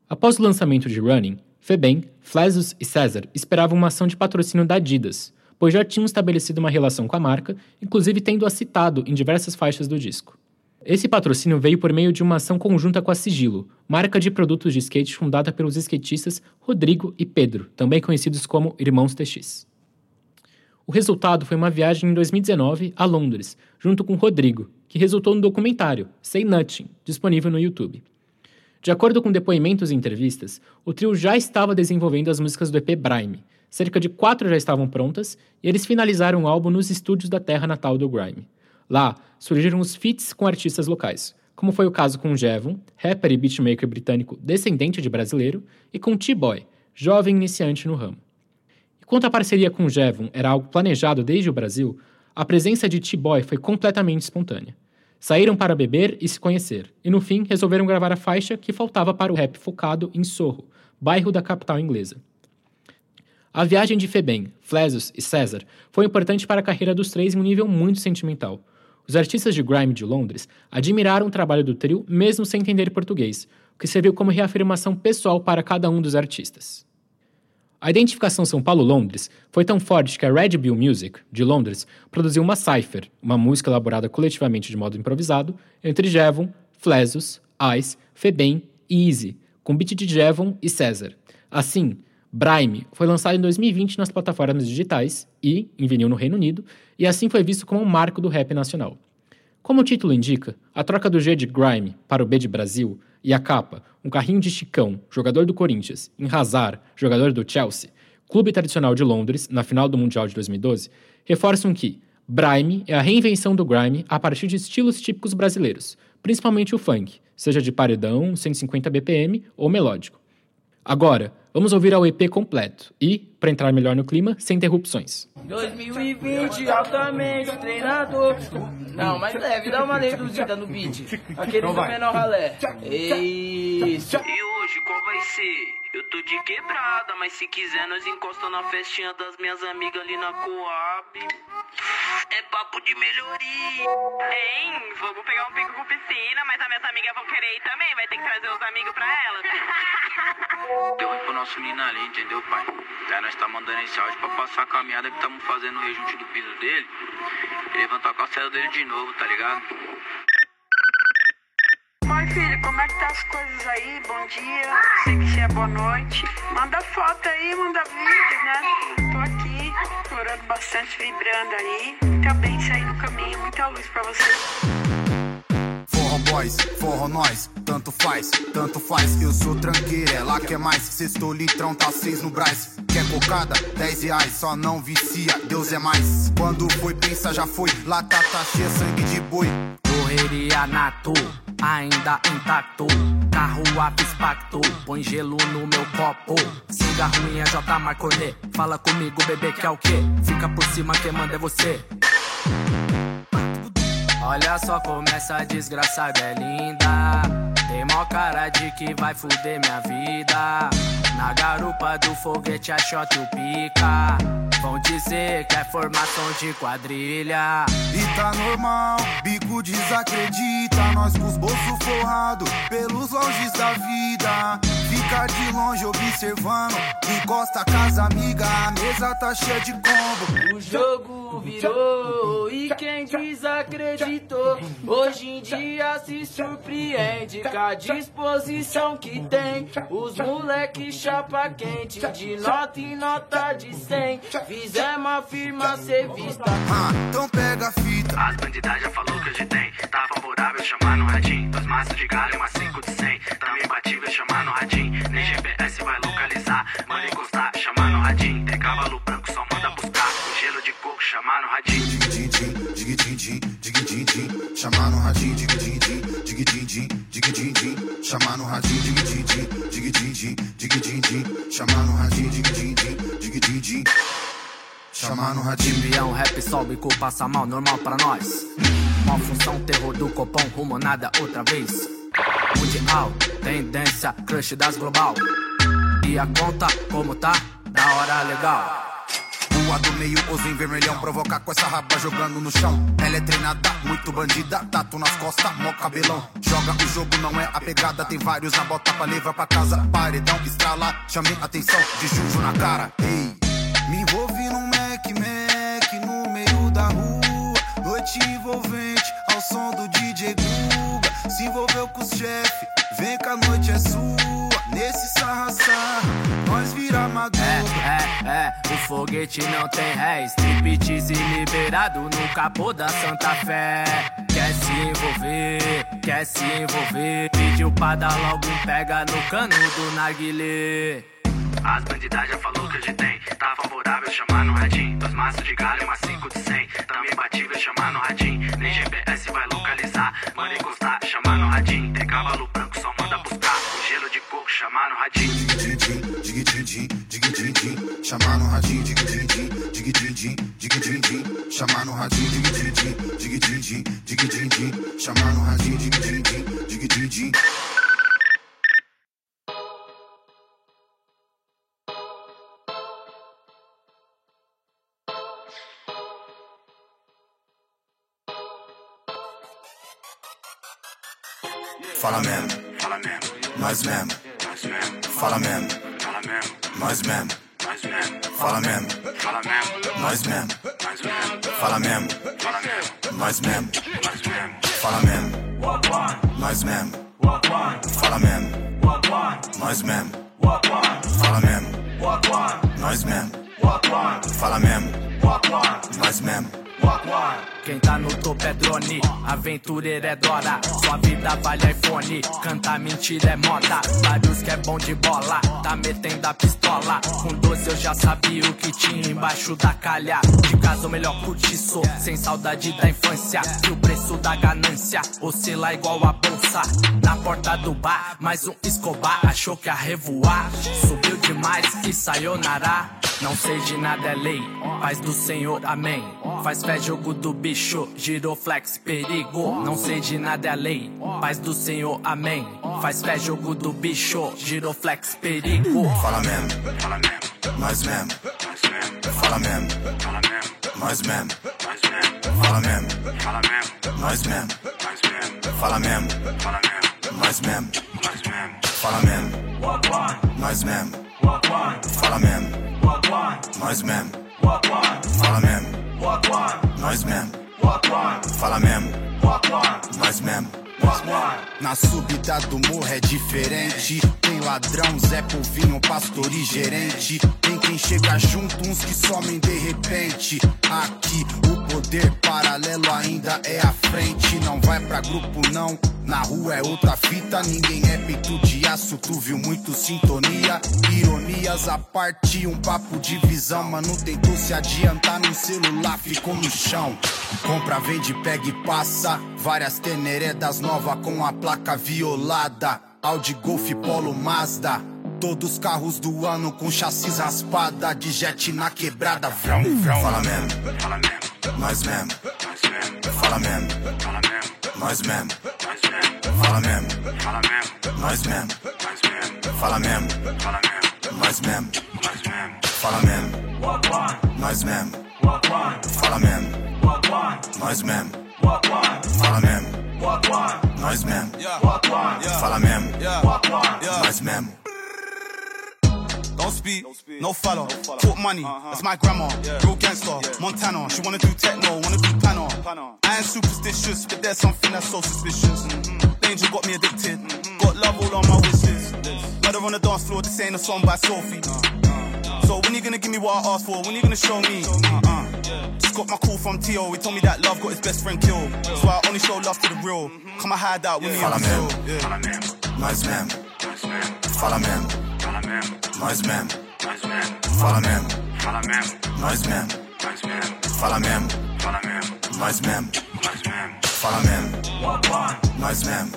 Após o lançamento de Running, Febem, Flezus e César esperavam uma ação de patrocínio da Adidas, pois já tinham estabelecido uma relação com a marca, inclusive tendo-a citado em diversas faixas do disco. Esse patrocínio veio por meio de uma ação conjunta com a Sigilo, marca de produtos de skate fundada pelos skatistas Rodrigo e Pedro, também conhecidos como Irmãos T X. O resultado foi uma viagem em dois mil e dezenove a Londres, junto com Rodrigo, que resultou no documentário Say Nothing, disponível no YouTube. De acordo com depoimentos e entrevistas, o trio já estava desenvolvendo as músicas do E P Brime, cerca de quatro já estavam prontas, e eles finalizaram o álbum nos estúdios da terra natal do Grime. Lá, surgiram os feats com artistas locais, como foi o caso com Jevon, rapper e beatmaker britânico descendente de brasileiro, e com T-Boy, jovem iniciante no ramo. Enquanto a parceria com Jevon era algo planejado desde o Brasil, a presença de T-Boy foi completamente espontânea. Saíram para beber e se conhecer, e no fim resolveram gravar a faixa que faltava para o rap focado em Sorro, bairro da capital inglesa. A viagem de Febem, Flezus e César foi importante para a carreira dos três em um nível muito sentimental. Os artistas de grime de Londres admiraram o trabalho do trio mesmo sem entender português, o que serviu como reafirmação pessoal para cada um dos artistas. A identificação São Paulo-Londres foi tão forte que a Red Bull Music, de Londres, produziu uma cypher, uma música elaborada coletivamente de modo improvisado, entre Jevon, Flezus, Ice, Febem e Easy, com beat de Jevon e César. Assim, Brime foi lançado em dois mil e vinte nas plataformas digitais e, em vinil no Reino Unido, e assim foi visto como um marco do rap nacional. Como o título indica, a troca do G de Grime para o B de Brasil e a capa, um carrinho de Chicão, jogador do Corinthians, em Hazard, jogador do Chelsea, clube tradicional de Londres, na final do Mundial de dois mil e doze, reforçam que Brime é a reinvenção do grime a partir de estilos típicos brasileiros, principalmente o funk, seja de paredão, cento e cinquenta B P M ou melódico. Agora, vamos ouvir ao E P completo e, para entrar melhor no clima, sem interrupções. dois mil e vinte, altamente, treinador. Não, mas leve, dá uma reduzida no beat. Aquele do menor ralé. Isso. E hoje, qual vai ser? Eu tô de quebrada, mas se quiser, nós encosta na festinha das minhas amigas ali na Coab. É papo de melhoria. Hein? Vou pegar um pico com piscina, mas as minhas amigas vão querer ir também. Vai ter que trazer os amigos pra elas. Deu ruim pro nosso menino ali, entendeu, pai? Daí nós tá mandando esse áudio pra passar a caminhada que estamos fazendo no rejunte do piso dele. E levantar a costela dele de novo, tá ligado? Oi, filho, como é que tá as coisas aí? Bom dia, sei que é boa noite. Manda foto aí, manda vídeo, né? Tô aqui, explorando bastante, vibrando aí. Tá bem, saí do caminho, muita luz pra você. Boys, forro nós, tanto faz, tanto faz. Eu sou tranqueira, ela quer mais. Sexto litrão, tá seis no brás. Quer cocada? Dez reais, só não vicia, Deus é mais. Quando foi, pensa, já foi. Lá tá, tá cheia, sangue de boi. Correria nato, ainda intacto. Carro apispacto, põe gelo no meu copo. Cigarrinha, J. Marcone. Fala comigo, bebê, que é o quê? Fica por cima, quem manda é você. Olha só como essa desgraçada é linda. Tem mó cara de que vai fuder minha vida. Na garupa do foguete a shot e o pica. Vão dizer que é formação de quadrilha. E tá normal, bico desacredita. Nós com os bolsos forrados pelos longes da vida. Fica de longe observando, encosta a casa amiga. A mesa tá cheia de combo. O jogo virou e quem desacreditou hoje em dia se surpreende com a disposição que tem. Os moleque chapa quente, de nota em nota de cem. Fizemos a firma ser vista. Ah, então pega a fita. As bandidas já falou que hoje tem. Tá favorável chamar no radinho. Dois maços de galho, uma cinco de cem. Tá meio batível chamar no radinho. Nem G P S vai localizar. Manda encostar, chamar no radinho. Tem cavalo branco, só manda buscar. O gelo de coco, chamar no radinho. Dig-din-din, dig-din-din, dig-din-din. Chamar no radinho, dig-din-din, dig-din-din, dig-din-din. Chamar no radinho, dig-din-din, dig-din-din, dig-din-din. Chamar no radinho, dig-din-din, dig-din-din. Chamar no radinho. Timbião, rap, sol, bico, passa mal, normal pra nós. Malfunção, terror do copão, rumo nada outra vez. Mundial, tendência, crush das global. E a conta, como tá? Da hora legal. Rua do meio, ozinho vermelhão. Provocar com essa raba jogando no chão. Ela é treinada, muito bandida. Tatu nas costas, mó cabelão. Joga o jogo, não é a pegada. Tem vários na bota pra levar pra casa. Paredão, estrala, chamei atenção. De juju na cara, ei. Me envolvi num Mac, man. noite envolvente ao som do D J Guga. Se envolveu com os chefes, vem que a noite é sua. Nesse sarraçar, nós vira madruga. É, é, é, o foguete não tem ré. Striptease liberado no capô da Santa Fé. Quer se envolver, quer se envolver. Pediu pra dar logo um pega no cano do narguilé. As bandidas já falou que hoje tem. Tá favorável chamar no radinho. Dois maços de galho, umas cinco de cem. Também batível chamar no radinho. Nem G P S vai localizar. Manda encostar, chamar no radinho. Tem cavalo branco, só manda buscar. O gelo de coco, chamar no radinho. Dig-din-din, dig-din-din, dig-din-din. Chamar no radinho, dig-din-din, dig-din-din, dig-din-din. Chamar no radinho, dig-din-din, dig-din-din, dig-din-din. Chamar no radinho, dig-din-din, dig-din-din. Fala mesmo, fala mesmo, nós mesmo, fala mesmo, fala mesmo, nós mesmo, fala mesmo, fala mesmo, nós mesmo, fala mesmo, fala mesmo, nós mesmo, fala mesmo, nós mesmo, fala mesmo, nós mesmo, fala mesmo, nós mesmo, fala mesmo, nós mesmo. Quem tá no topo é drone, aventureiro é Dora. Sua vida vale iPhone, cantar mentira é moda. Vários que é bom de bola, tá metendo a pistola. Com doze eu já sabia o que tinha embaixo da calha. De casa o melhor curtiço, sem saudade da infância. E o preço da ganância, oscila igual a bolsa. Na porta do bar, mais um Escobar, achou que ia revoar. Subiu demais e sayonara. Não sei de nada é lei, paz do Senhor, amém. Faz fé jogo do bicho, giroflex, perigo. Não sei de nada é lei, paz do Senhor, amém. Faz fé jogo do bicho, giroflex, perigo. Fala mesmo, fala mesmo, nós mesmo, fala mesmo, fala mesmo, nós mesmo, fala mesmo, fala mesmo, nós mesmo, fala mesmo, fala mesmo, nós mesmo, fala mesmo, nós mesmo, fala mesmo. Nós mesmo, fala mesmo, nós mesmo, fala mesmo, nós mesmo. Na subida do morro é diferente. Tem ladrão, Zé Povinho, pastor e gerente. Tem quem chega junto, uns que somem de repente. Aqui o poder paralelo ainda é a frente. Não vai pra grupo não, na rua é outra fita. Ninguém é peito de aço, tu viu muito sintonia. Ironias à parte, um papo de visão. Mano tentou se adiantar num celular, ficou no chão. Compra, vende, pega e passa. Várias teneredas nova com a placa violada. Audi, Golf, Polo, Mazda. Todos os carros do ano com chassis raspada. De jet na quebrada, vrão, vrão. Fala mesmo, fala mesmo, nós mesmo, fala mesmo, fala mesmo, nós mesmo, fala mesmo, fala mesmo, nós mesmo, fala mesmo, fala mesmo, nós mesmo, fala mesmo, nós mesmo, fala mesmo, nós mesmo, fala mesmo, nós mesmo, fala mesmo, nós mesmo. Don't speak, don't speak, no follow, no talk money, uh-huh. That's my grandma, yeah. Real gangster, yeah. Montana, she wanna do techno, wanna do panel. Panel. I ain't superstitious, but there's something that's so suspicious. Mm-hmm. Danger got me addicted, mm-hmm. Got love all on my wishes. Murder on the dance floor, this ain't a song by Sophie. Uh-huh. Uh-huh. So when you gonna give me what I asked for, when you gonna show me? Show me. Uh-uh. Yeah. Just got my call from T O, he told me that love got his best friend killed. Yeah. So I only show love to the real, mm-hmm. Come and hide out with yeah. me on the hill. Follow me, nice man, follow me. Nós mesmo, fala mesmo, fala mesmo, nós mesmo, fala mesmo, fala mesmo, nós mesmo, fala mesmo, nós mesmo,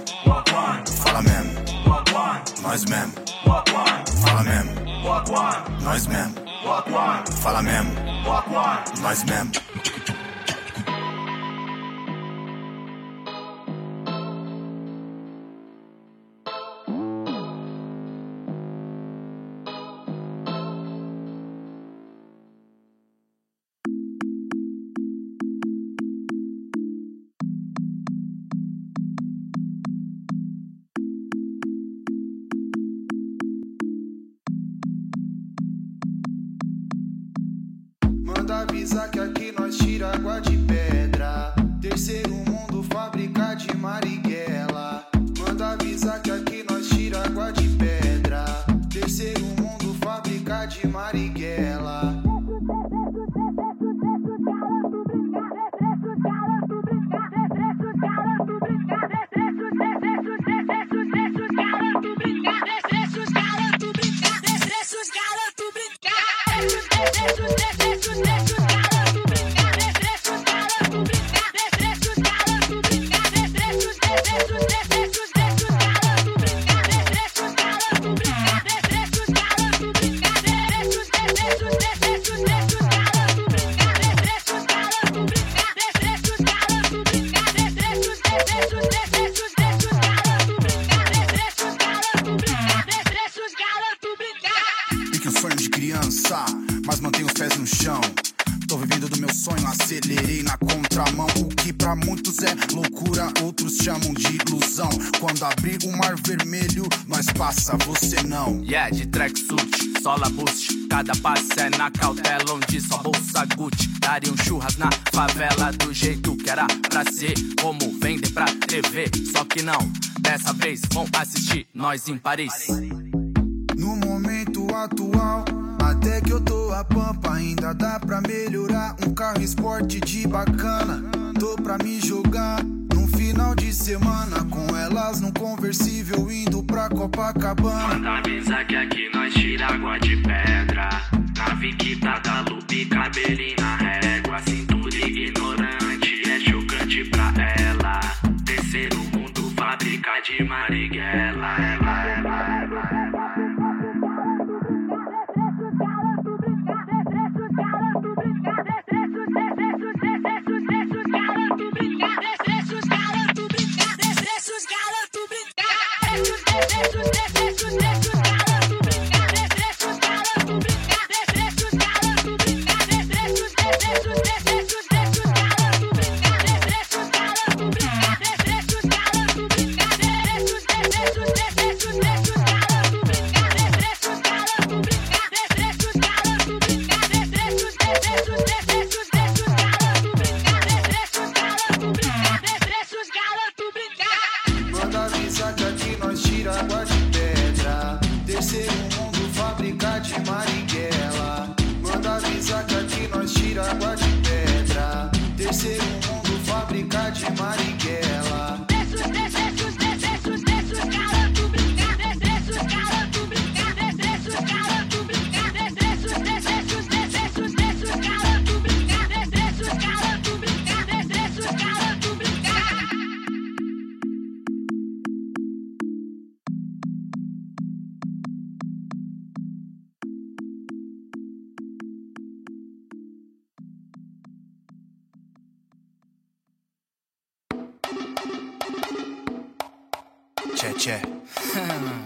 fala mesmo, nós mesmo, fala mesmo, nós mesmo, fala mesmo, nós mesmo. Avisa que aqui nós tira água de pedra. sonho, acelerei na contramão. O que pra muitos é loucura, outros chamam de ilusão. Quando abrir o mar vermelho, nós passa, você não. Yeah, de tracksuit, sola boost. Cada passo é na cautela, onde só bolsa Gucci. Daria um churras na favela, do jeito que era pra ser. Como vendem pra T V, só que não. Dessa vez vão assistir nós em Paris. No momento atual, até que eu tô a pampa, ainda dá pra melhorar. Um carro esporte de bacana, tô pra me jogar. Final de semana, com elas num conversível, indo pra Copacabana. Manda avisar que aqui nós tira água de pedra. Nave que tá da lupe, cabelinho na régua. Cintura ignorante, é chocante pra ela. Terceiro mundo, fábrica de Marighella. Ela, ela, ela, ela.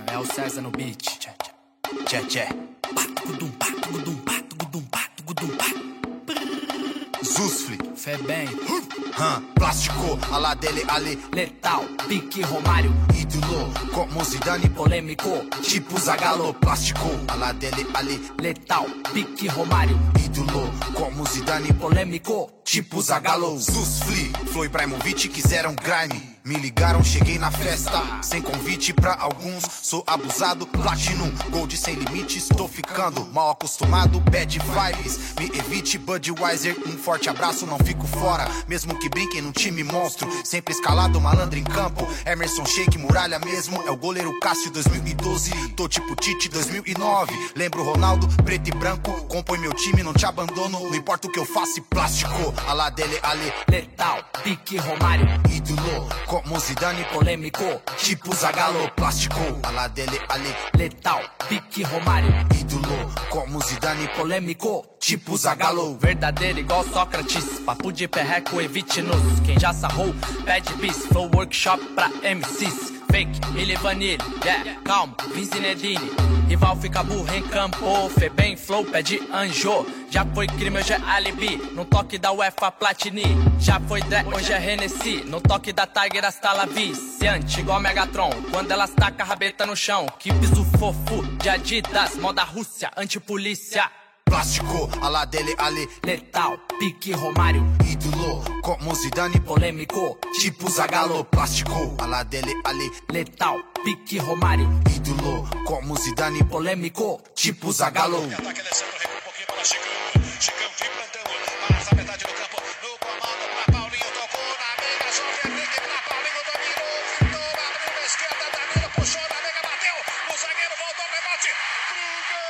É o César no beat. Tchê, tchê. Pato, gudum, pato, gudum, pato, gudum, pato, gudum, pato. Zusfli, Febem. Hum. Plástico, a la dele, ali. Letal, pique, Romário. Ídolo, como Zidane. Polêmico, tipo Zagalo. Plástico, a la dele, ali. Letal, pique, Romário. Ídolo, como Zidane. Polêmico, tipo Zagalo. Zusfli, Flow e Braimovic quiseram grime. Me ligaram, cheguei na festa, sem convite pra alguns, sou abusado, platinum, gold sem limites, tô ficando mal acostumado, bad vibes, me evite Budweiser, um forte abraço, não fico fora, mesmo que brinquem num time monstro, sempre escalado, malandro em campo, Emerson Sheik, muralha mesmo, é o goleiro Cássio dois mil e doze, tô tipo Tite dois mil e nove, lembro Ronaldo, preto e branco, compõe meu time, não te abandono, não importa o que eu faço, e plástico, alá dele, ali, letal, pique, Romário, ídolo, como Zidane, polêmico, tipo Zagallo, plástico, ala dele, ali, letal, pique, Romário, ídolo, como Zidane, polêmico, tipo Zagallo, verdadeiro igual Sócrates, papo de perreco, evite-nos, quem já sarrou, pede bis, flow workshop pra M Cs, fake, ele vanille, yeah, calmo, Vinzinedine, rival fica burro em campo, Febem, flow, pede anjo, já foi crime, hoje é alibi, no toque da UEFA, Platini, já foi Dre, hoje é Hennessy, no toque da Tiger, hasta la viciante, igual Megatron, quando elas tacam a rabeta no chão, que piso fofo de Adidas, moda Rússia, antipolícia. Plástico, ala dele, ali, letal, pique, Romário, ídolo, como Zidane, polêmico, tipo Zagallo, plástico, ala dele, ali, letal, pique, Romário, ídolo, como Zidane, polêmico, tipo Zagallo. Chicão vem plantando, passa a metade do campo, no comando pra Paulinho, tocou na mega, só que a Brime pra Paulinho, dominou, pintou na Brime, esquerda, Danilo puxou na mega, bateu, o zagueiro voltou, remate, pro gol!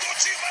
Do time!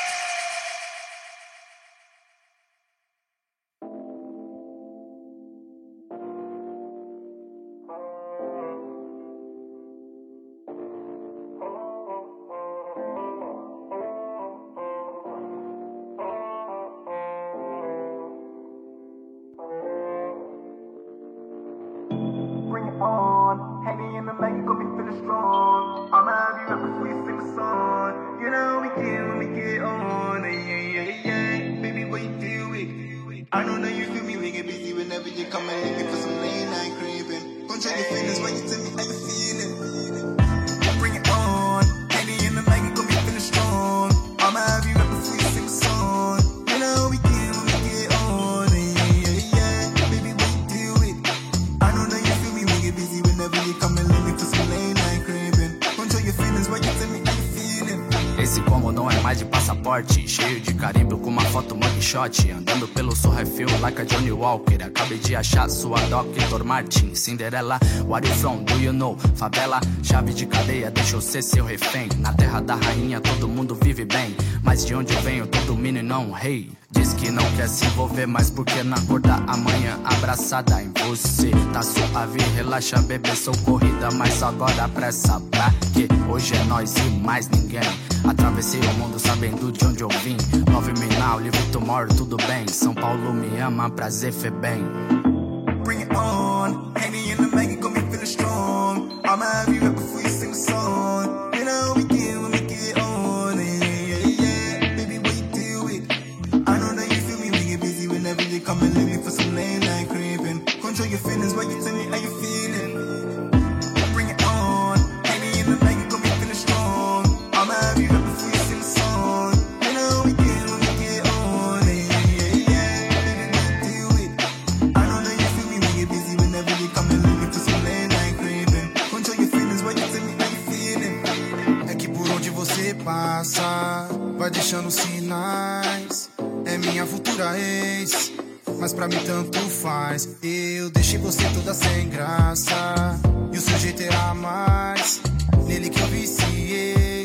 Esse combo não é mais de passaporte, cheio de carimbo com uma foto mugshot, andando pelo sorrefil like a Johnny Walker. Acabei de achar sua Doctor Martens, Cinderela, what you from, do you know? Favela, chave de cadeia, deixa eu ser seu refém. Na terra da rainha todo mundo vive bem, mas de onde eu venho todo mundo não rei. Hey. Diz que não quer se envolver, mas porque na cor da amanhã abraçada em você. Tá suave, relaxa, bebê, socorrida, mas agora pressa pra que hoje é nós e mais ninguém. Atravessei o mundo sabendo de onde eu vim. Love me now, live tomorrow, tudo bem. São Paulo me ama, prazer Febem. Bring it on, Henny in the bag, it got me feeling strong. I'ma have you up before you sing the song. You know we can, we make it on. Yeah, yeah, yeah, baby, we do it. I know that you feel me, we get busy whenever you come and leave me for some late night craving. Control your feelings while you tell me how you feeling. Vai deixando sinais, é minha futura ex, mas pra mim tanto faz. Eu deixei você toda sem graça, e o sujeito é a mais, nele que eu viciei,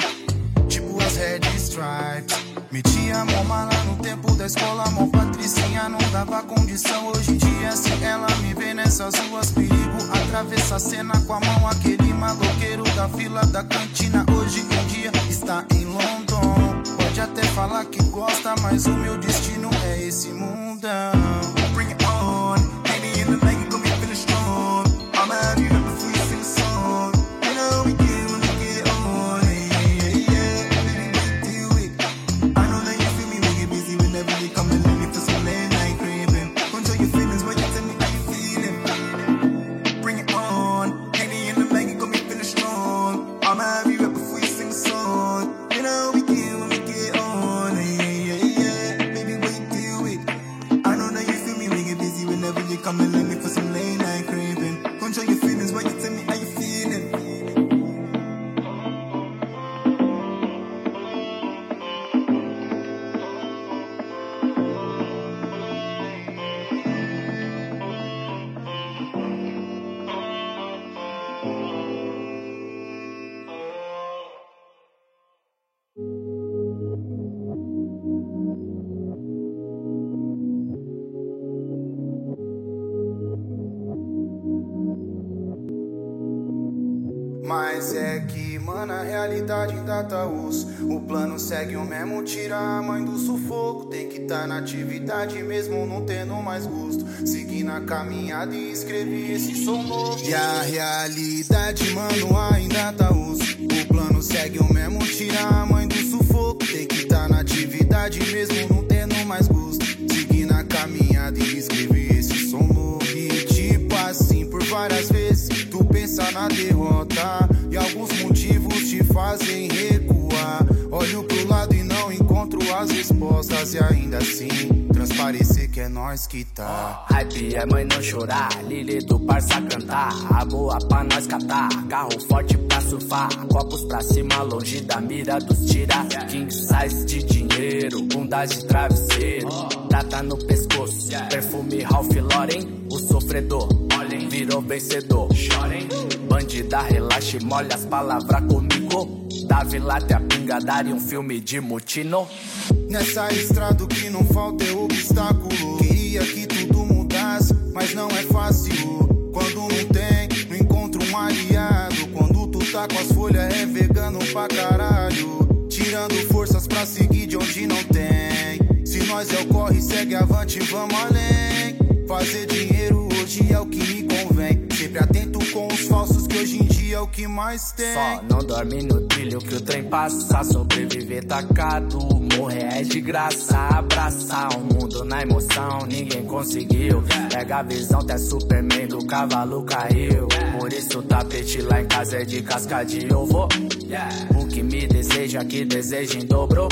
tipo as red stripes. Meti a mão mala no tempo da escola, mão patricinha não dava condição. Hoje em dia se ela me vê nessas ruas, perigo, atravessa a cena com a mão. Aquele maloqueiro da fila da cantina hoje em dia está em London. Pode até falar que gosta, mas o meu destino é esse mundão. Bring it on, baby in the bag, you got me feeling strong. I'm out here before you sing the song. You know we can, we get on. Yeah, yeah, yeah, baby, we do it. I know that you feel me, we get busy whenever you come and leave me for some late night craving. Control your feelings when you tell me how you feeling. Bring it on, baby in the bag, you got me feeling strong. I'm out here before you sing the song. You know we can, we get on, yeah, yeah, yeah, baby, we do it. I know that you feel me, we get busy whenever you come and let me for some late night craving. Control your feelings when you tell me how you feeling. Mas é que, mano, a realidade ainda tá osso. O plano segue o mesmo, tira a mãe do sufoco. Tem que tá na atividade mesmo, não tendo mais gosto. Seguindo a caminhada e escrevi esse som novo. E a realidade, mano, ainda tá osso. O plano segue o mesmo, tira a mãe do sufoco. Tem que tá na atividade mesmo, não tendo mais gosto. Seguindo a caminhada e escrevi esse som novo. E tipo assim, por várias vezes tu pensa na derrota e alguns motivos te fazem recuar. Olho pro lado e não encontro as respostas, e ainda assim transparecer que é nós que tá. Hype é mãe não chorar, Lili do parça cantar, a boa pra nós catar, carro forte pra surfar, copos pra cima, longe da mira dos tira. King size de dinheiro, bundas de travesseiro, prata no pescoço, perfume Ralph Lauren. O sofredor, olhem, virou vencedor, chorem. Bandida, relaxe, molha as palavras comigo. Da vila até a pinga, daria um filme de mutino. Nessa estrada o que não falta é obstáculo. Queria que tudo mudasse, mas não é fácil. Quando não tem, não encontro um aliado. Quando tu tá com as folhas é vegano pra caralho. Tirando forças pra seguir de onde não tem. Se nós é o corre, segue avante, vamos além. Fazer dinheiro hoje é o que me convém. Sempre atento com os falsos que hoje em dia é o que mais tem. Só não dorme no trilho que o trem passa. Sobreviver tacado, morrer é de graça. Abraçar o mundo na emoção, ninguém conseguiu. Pega a visão, até Superman do cavalo caiu. Por isso o tapete lá em casa é de casca de ovo. O que me deseja, que deseja em dobro.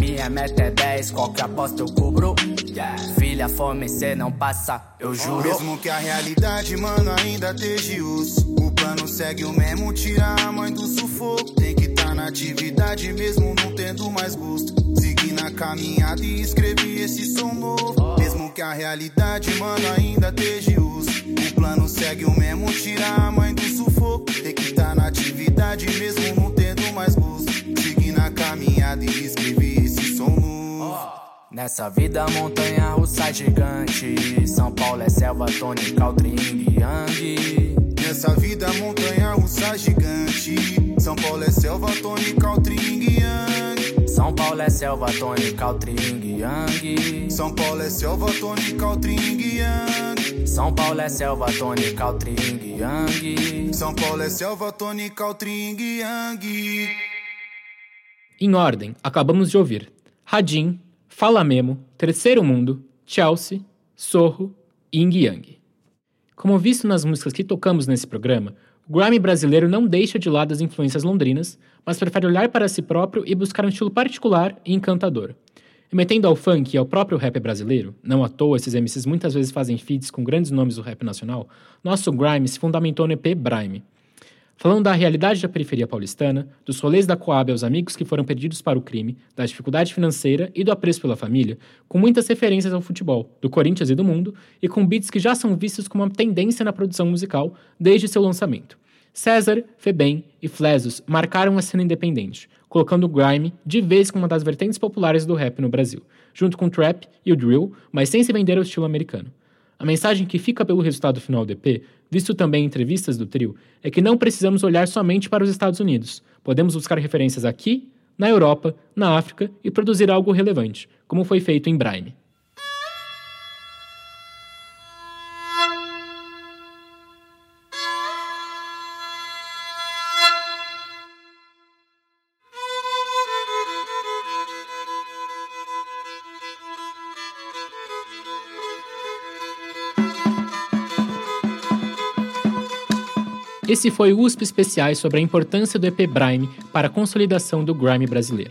Minha meta é dez, qualquer aposta eu cubro. Filha, fome cê não passa, eu juro. Mesmo que a realidade, mano, ainda esteja osso, o plano segue o mesmo, tira a mãe do sufoco. Tem que tá na atividade mesmo não tendo mais gosto. Segui na caminhada e escrevi esse som novo. Mesmo que a realidade, mano, ainda esteja osso, o plano segue o mesmo, tira a mãe do sufoco. Tem que tá na atividade mesmo não tendo mais gosto. Segui na caminhada e escrevi esse som novo. Nessa vida montanha russa é gigante, São Paulo é selva tônica, o triângulo yang. Nessa vida montanha russa é gigante, São Paulo é selva tônica, o triângulo yang. São Paulo é selva tônica, o triângulo yang. São Paulo é selva tônica, o triângulo yang. São Paulo é selva tônica, o triângulo yang. São Paulo é selva tônica, o triângulo yang. Em ordem, acabamos de ouvir Radim, Fala Memo, Terceiro Mundo, Chelsea, Sorro e Ying Yang. Como visto nas músicas que tocamos nesse programa, o grime brasileiro não deixa de lado as influências londrinas, mas prefere olhar para si próprio e buscar um estilo particular e encantador. Remetendo ao funk e ao próprio rap brasileiro, não à toa esses M Cs muitas vezes fazem feats com grandes nomes do rap nacional, nosso grime se fundamentou no E P Brime. Falando da realidade da periferia paulistana, dos rolês da Coab aos amigos que foram perdidos para o crime, da dificuldade financeira e do apreço pela família, com muitas referências ao futebol, do Corinthians e do mundo, e com beats que já são vistos como uma tendência na produção musical desde seu lançamento. César, Febem e Flezus marcaram a cena independente, colocando o grime de vez como uma das vertentes populares do rap no Brasil, junto com o trap e o drill, mas sem se vender ao estilo americano. A mensagem que fica pelo resultado final do E P, visto também em entrevistas do trio, é que não precisamos olhar somente para os Estados Unidos. Podemos buscar referências aqui, na Europa, na África e produzir algo relevante, como foi feito em Brime. Esse foi o U S P especiais sobre a importância do E P Brime para a consolidação do grime brasileiro.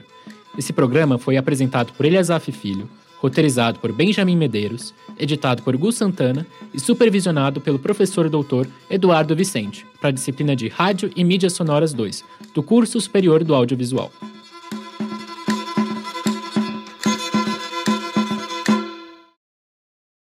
Esse programa foi apresentado por Eliasaf Filho, roteirizado por Benjamin Medeiros, editado por Gus Santana e supervisionado pelo professor doutor Eduardo Vicente, para a disciplina de Rádio e Mídias Sonoras dois, do Curso Superior do Audiovisual.